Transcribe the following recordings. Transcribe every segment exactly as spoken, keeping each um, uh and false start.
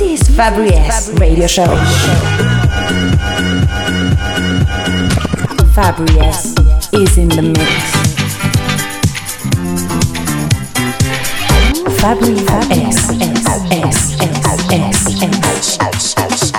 This is Fabri S Radio Show. Fabri S is in the mix. Fabri S S S S S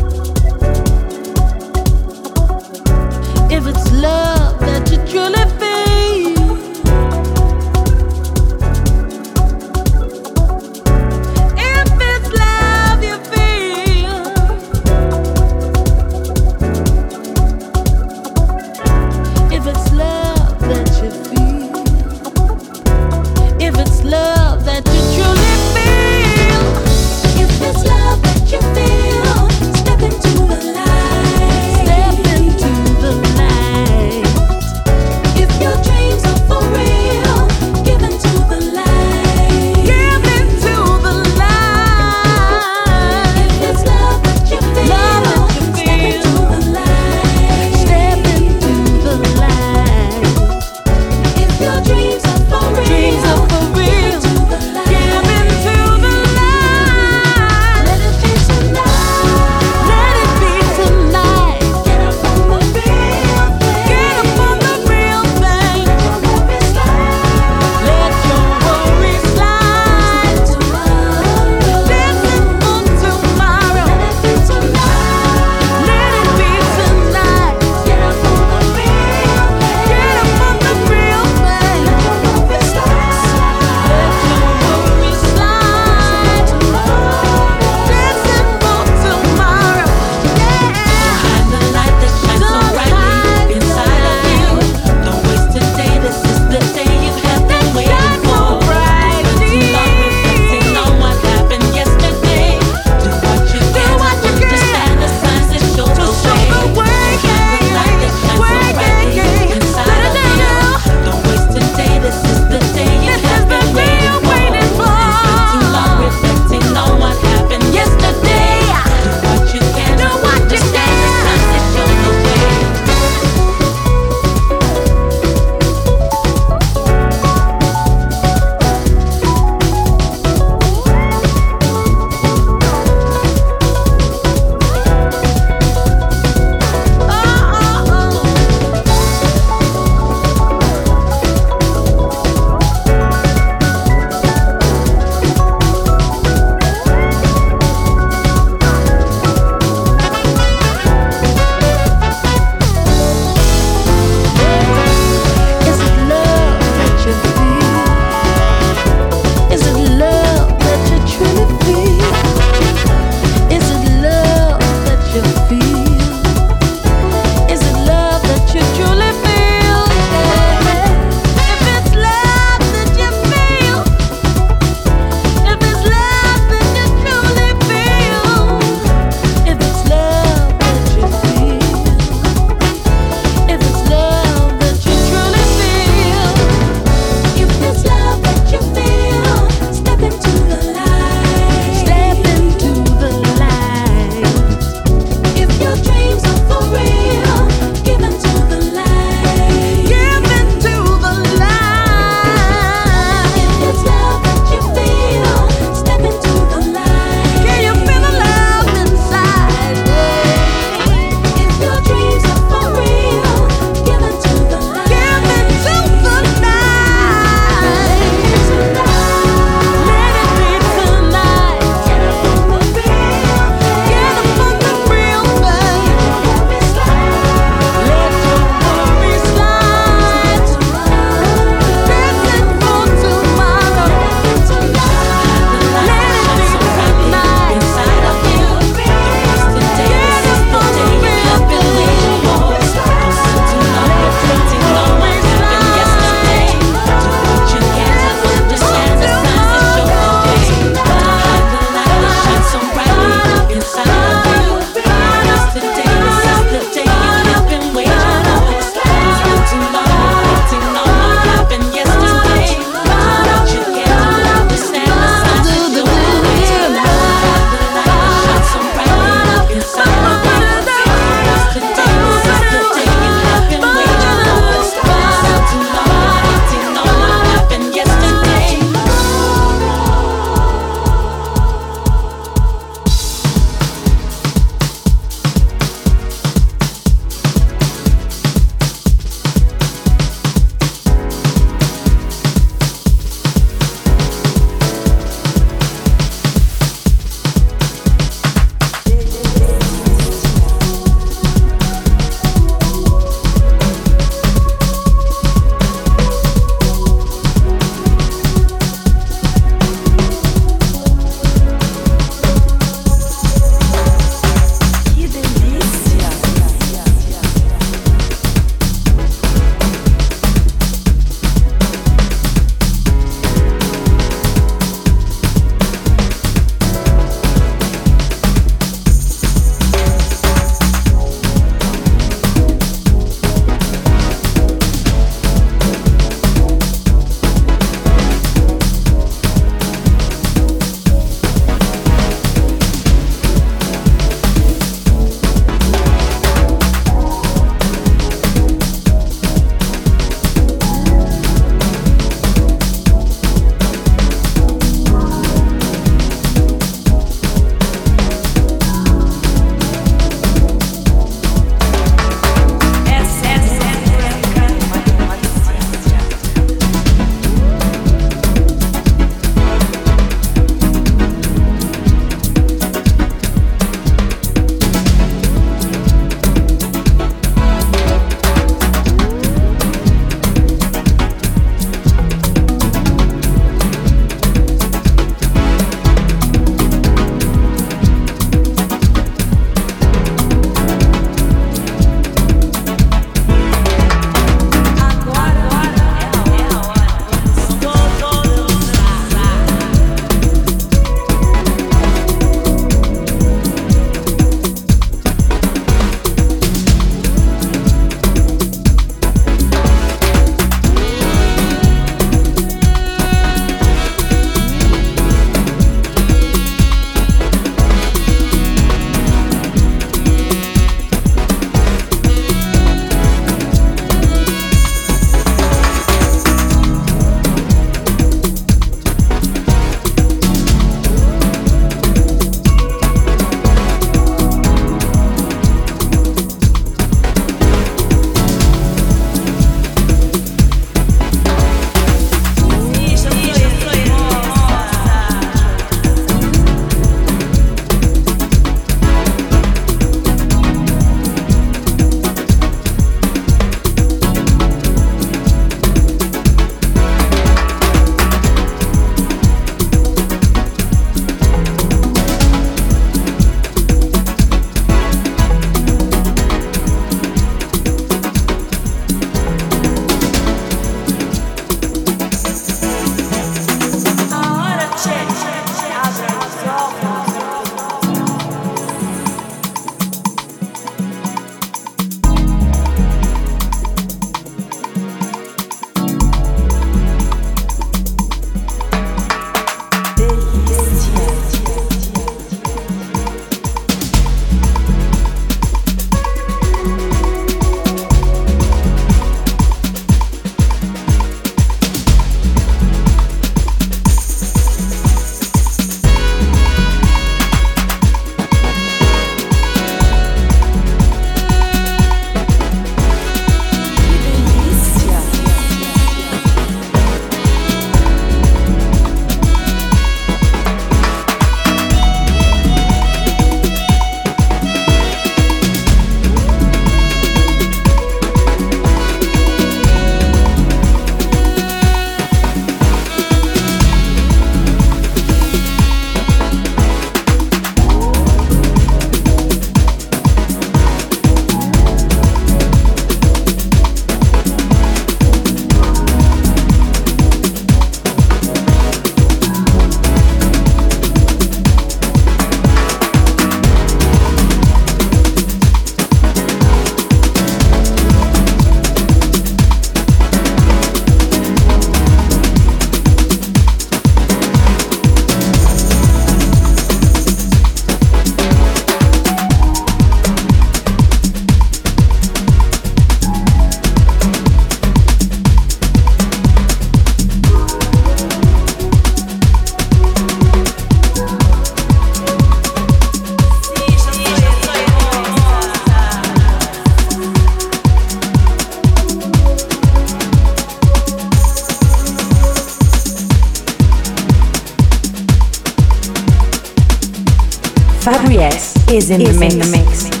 Fabri S is in, is the, mix. in the mix.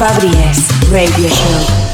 Fabri S Radio Show.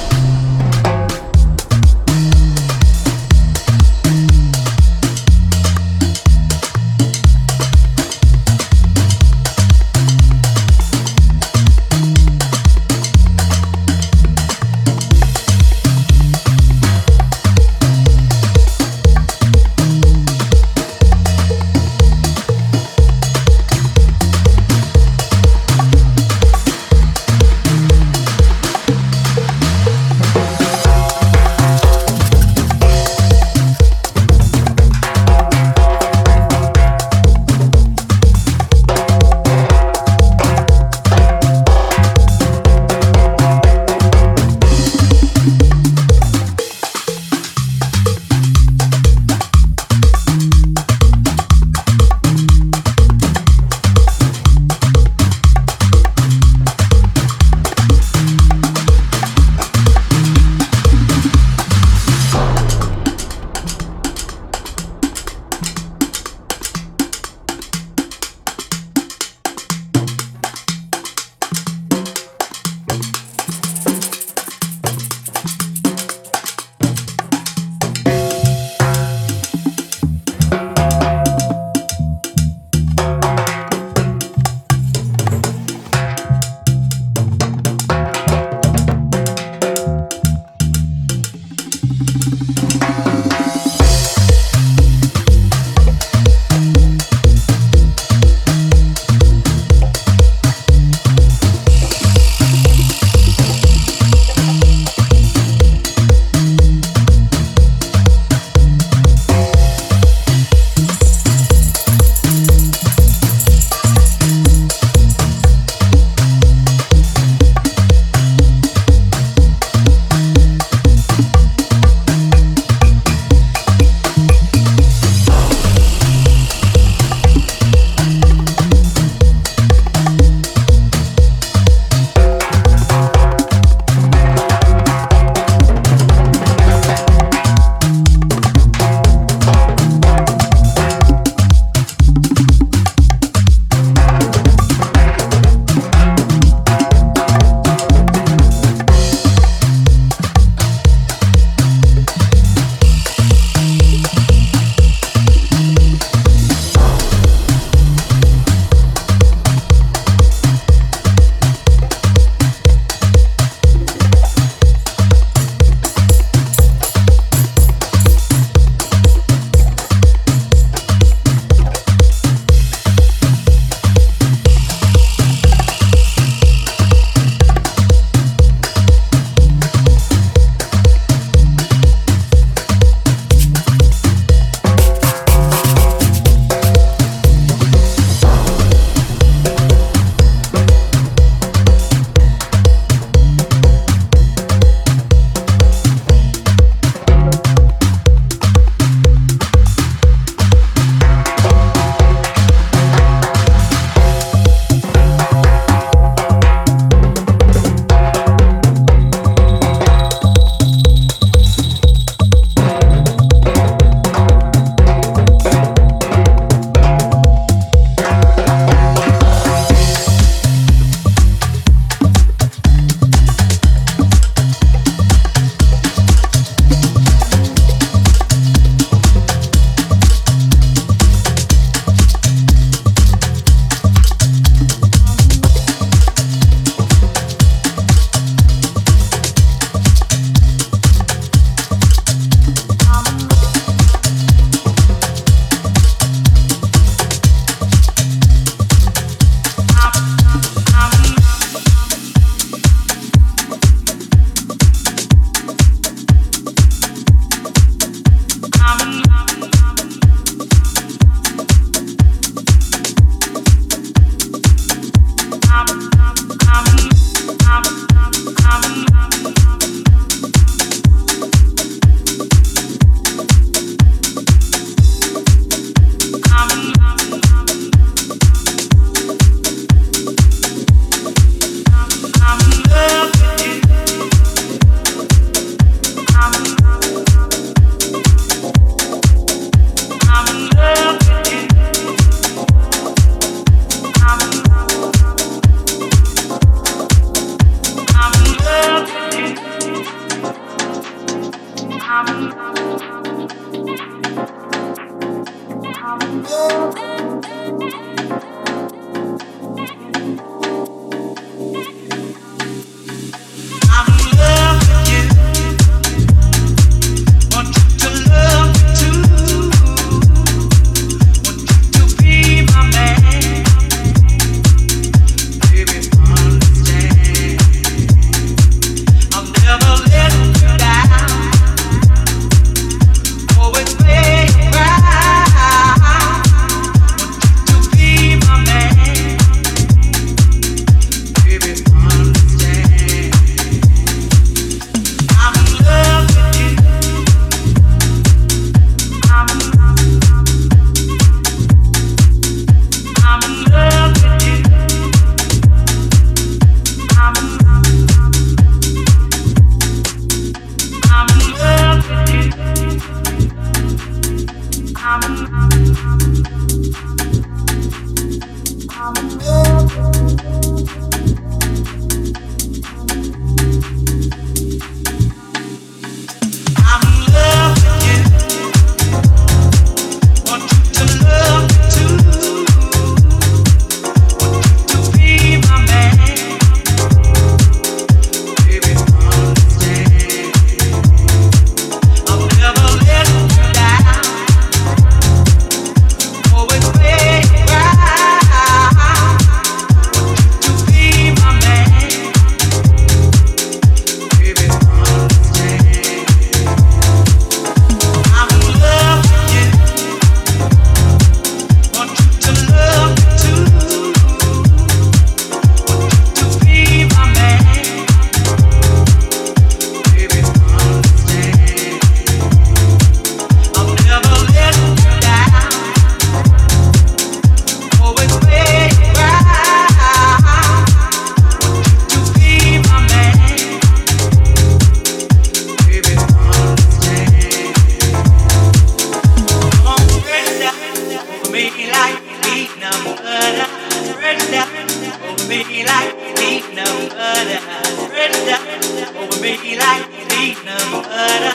be like me, no other.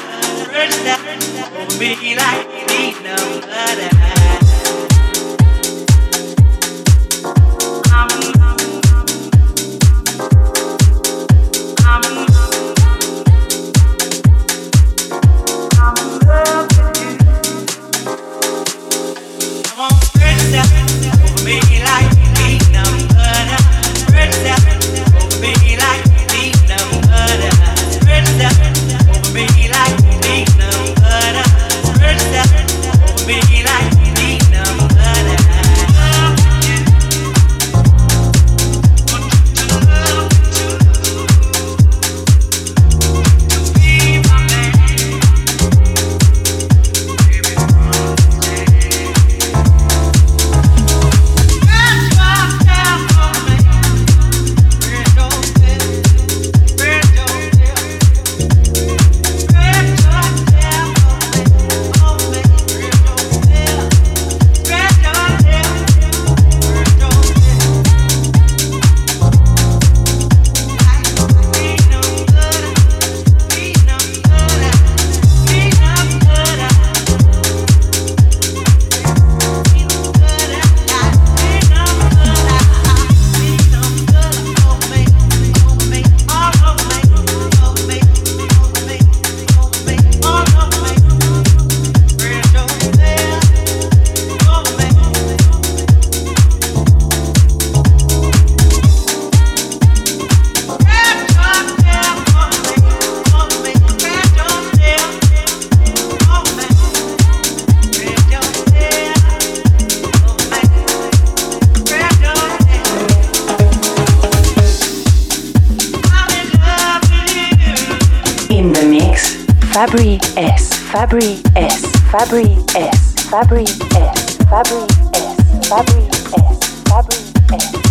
Won't be like me, no other. Fabri S, Fabri S, Fabri S, Fabri S, Fabri S, Fabri S, Fabri S, Fabri S.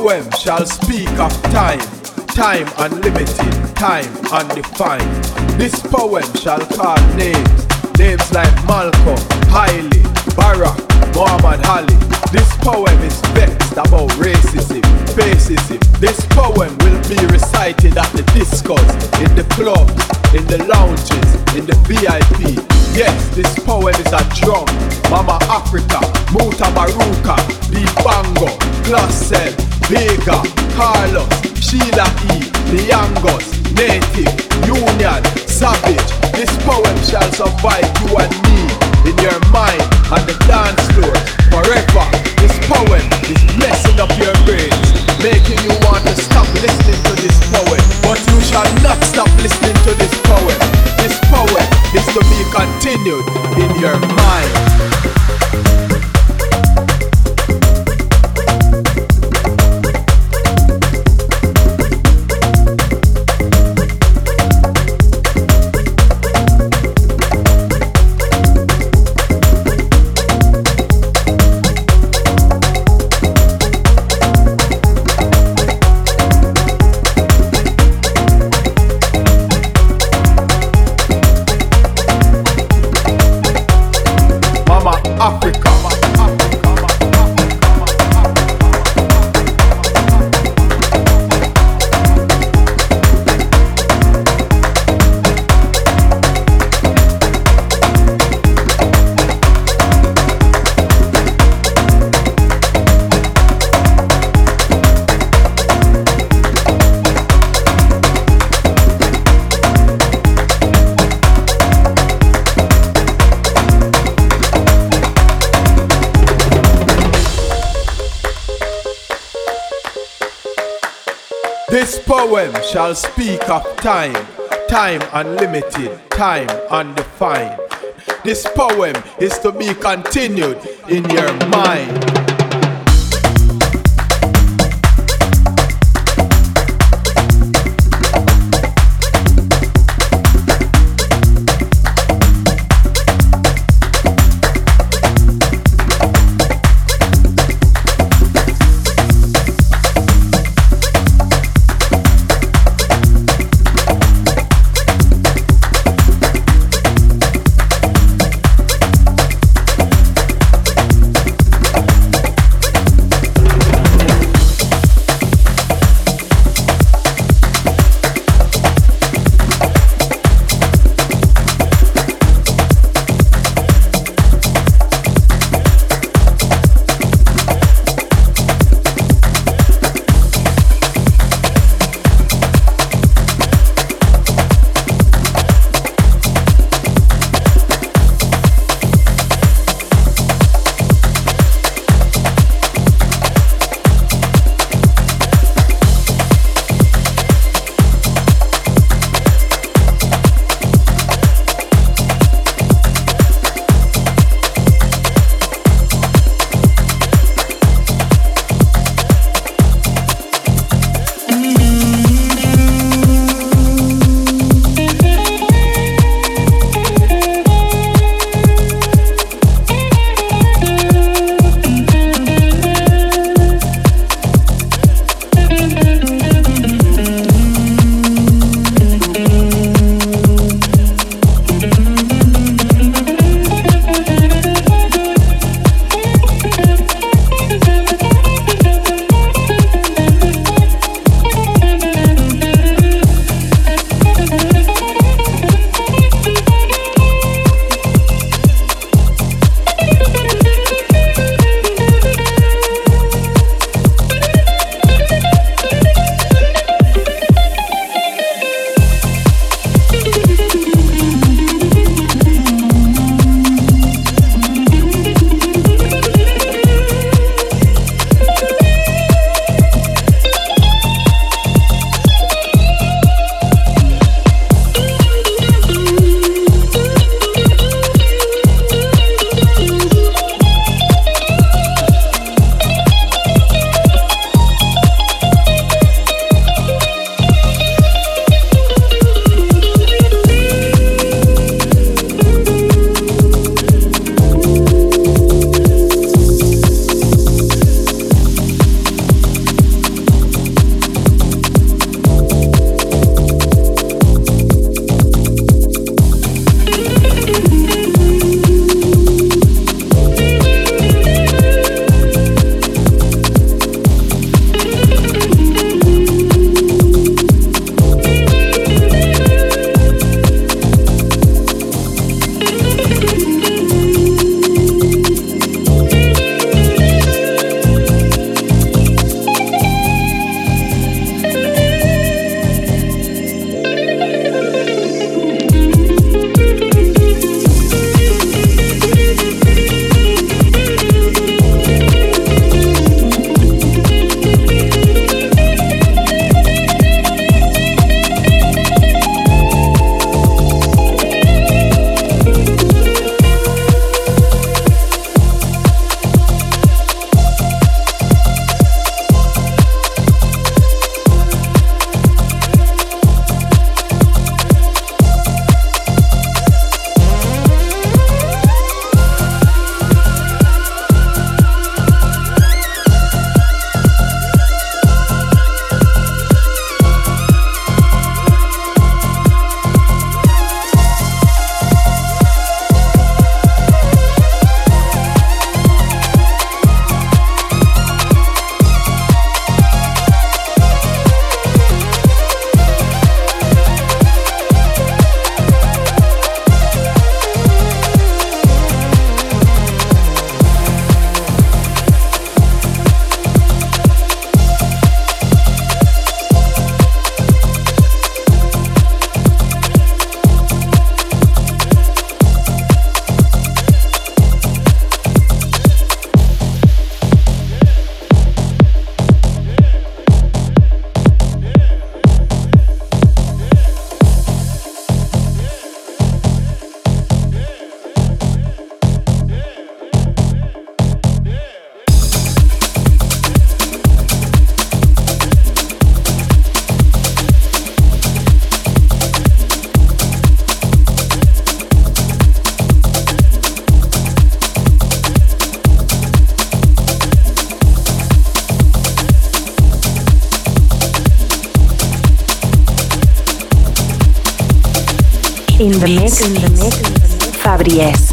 poem shall speak of time, time unlimited, time undefined. This poem shall call names, names like Malcolm, Hailey, Barak, Muhammad Ali. This poem is vexed about racism, fascism. This poem will be recited at the discos, in the clubs, in the lounges, in the V I P. Yes, this poem is a drum. Mama Africa, Mutabaruka, Bibango, Classel, Vega, Carlos, Sheila E, Liangos, Native, Union, Savage. This poem shall survive you and me, in your mind, at the dance floor, forever. This poem is messing up your brains, making you want to stop listening to this poem. But you shall not stop listening to this poem. This poem is to be continued in your mind. Africa. This poem shall speak of time, time unlimited, time undefined. This poem is to be continued in your mind. in the mix, in the mix, Fabri S.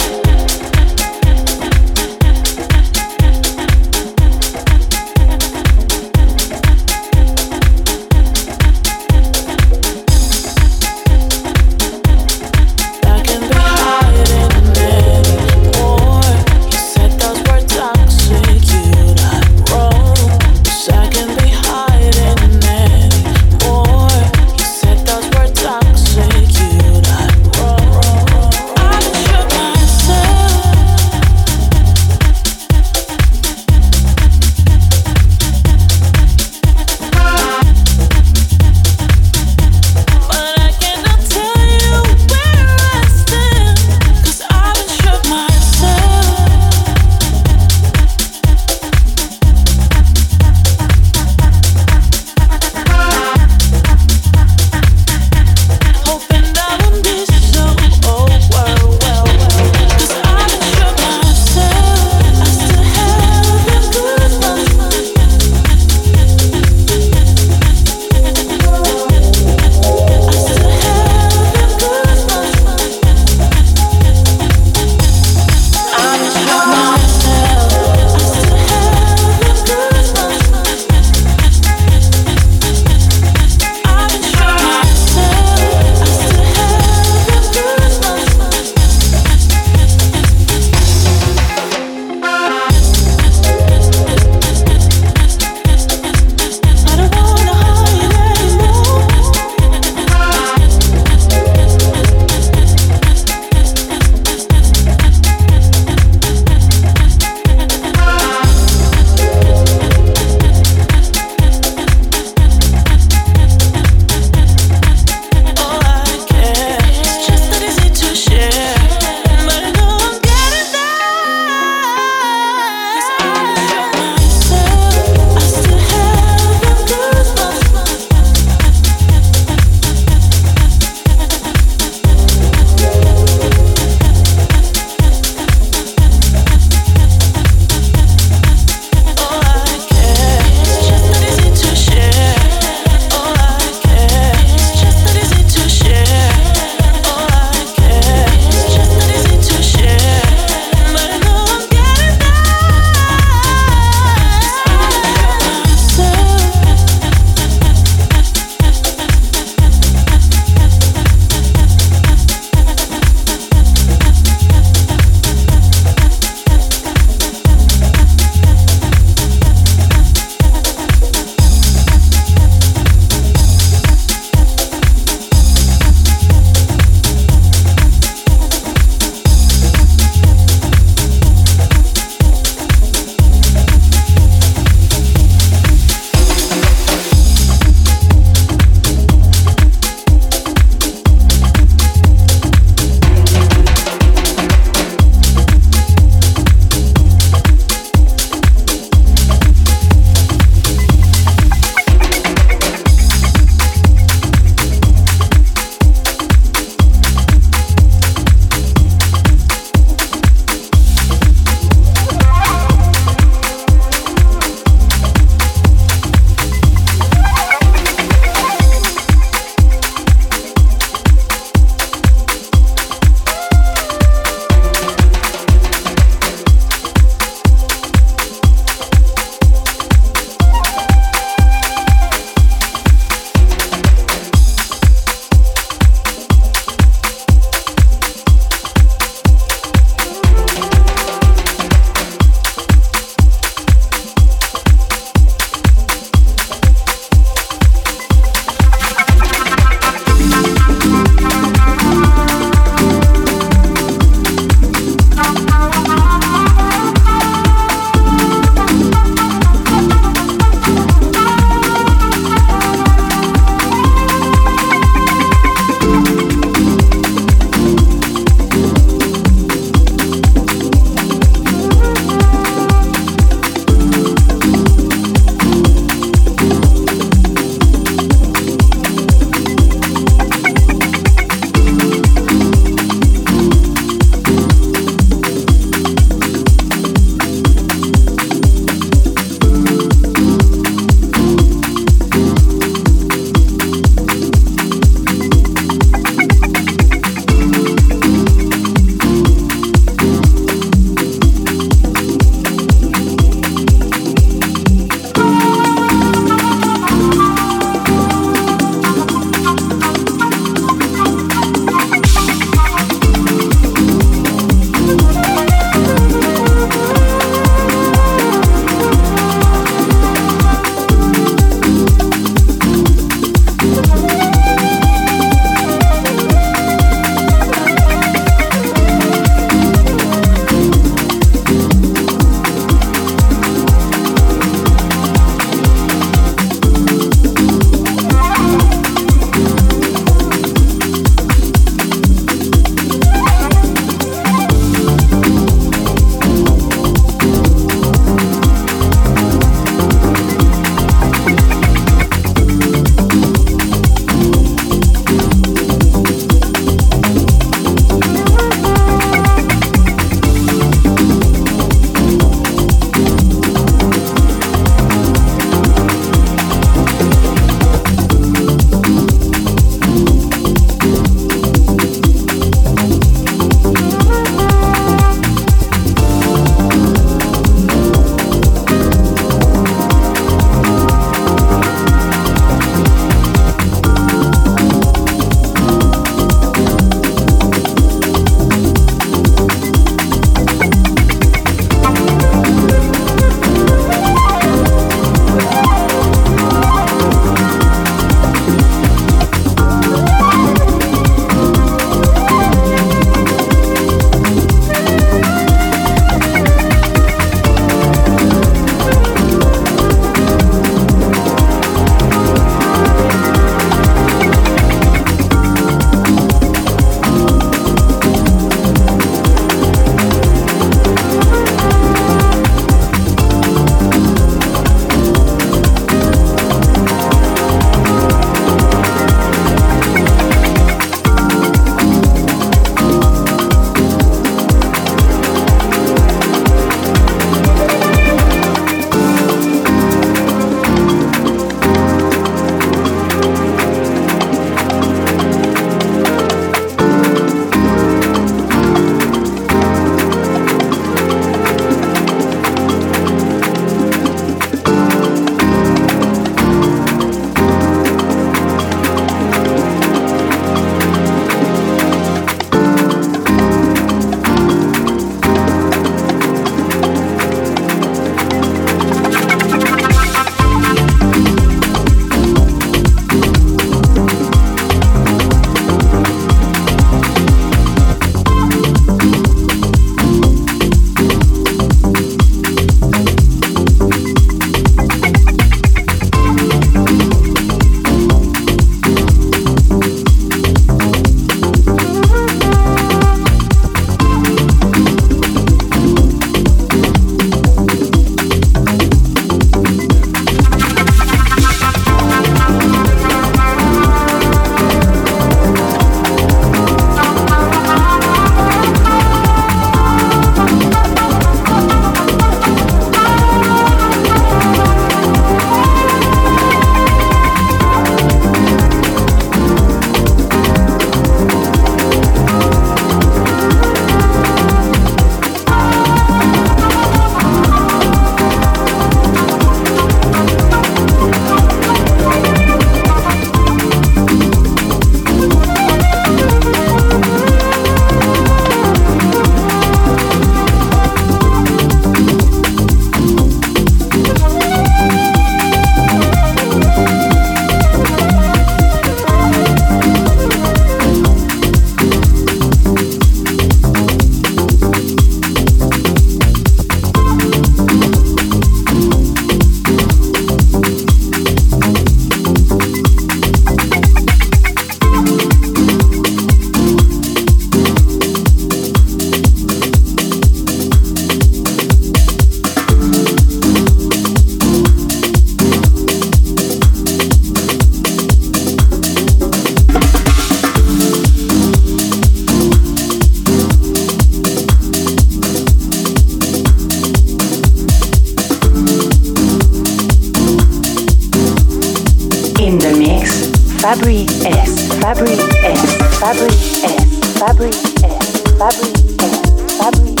in the mix, Fabri S, Fabri S, Fabri S, Fabri S, Fabri S, Fabri S,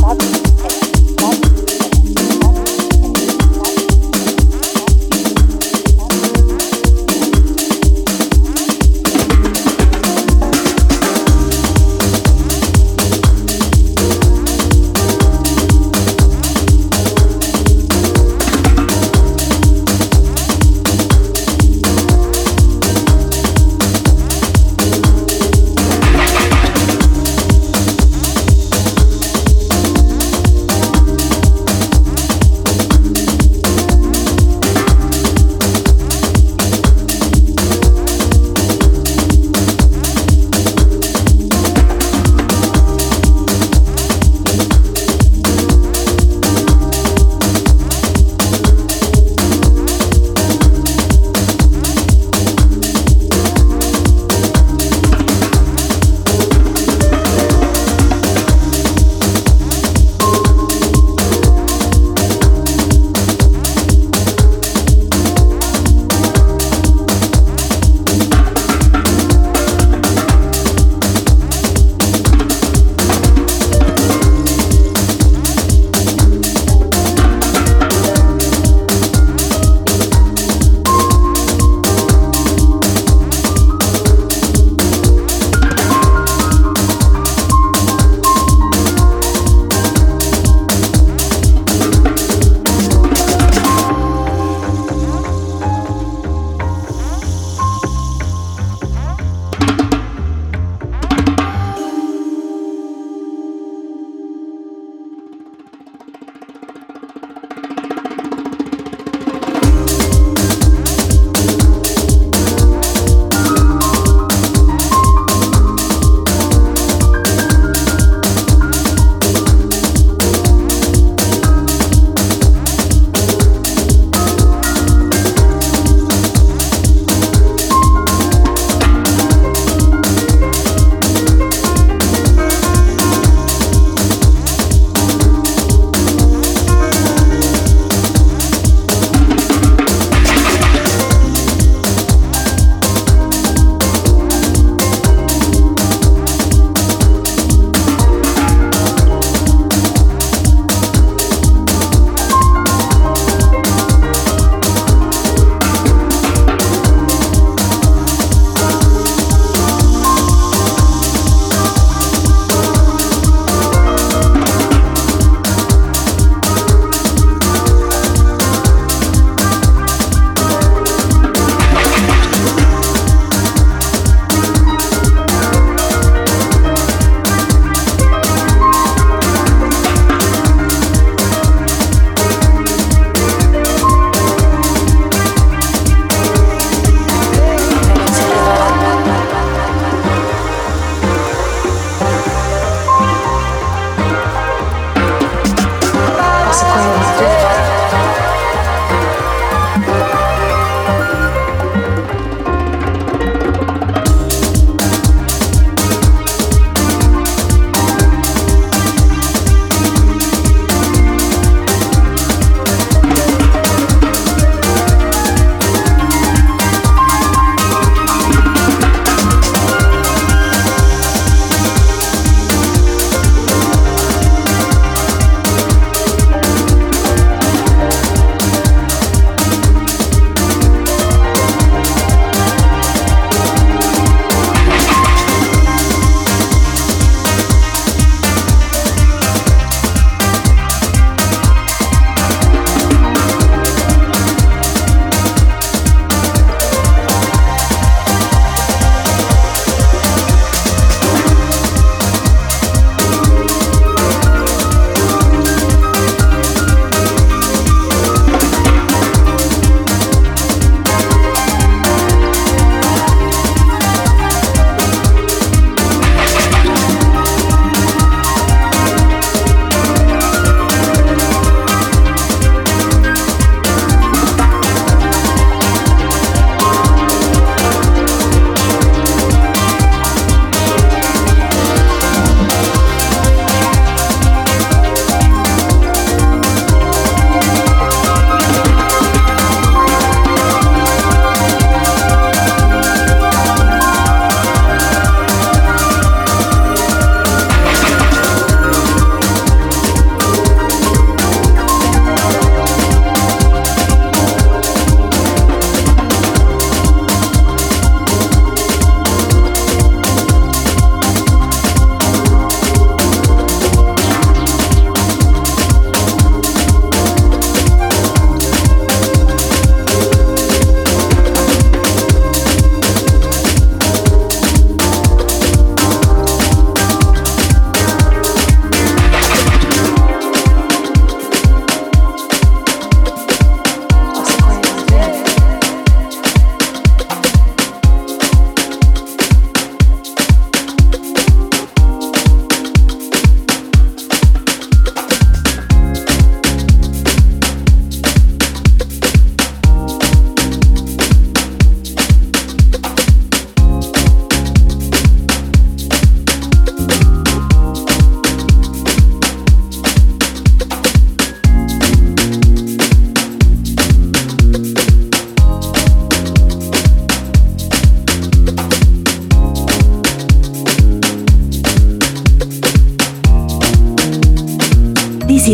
Fabri S.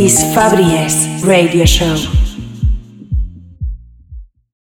is Fabri S Radio Show.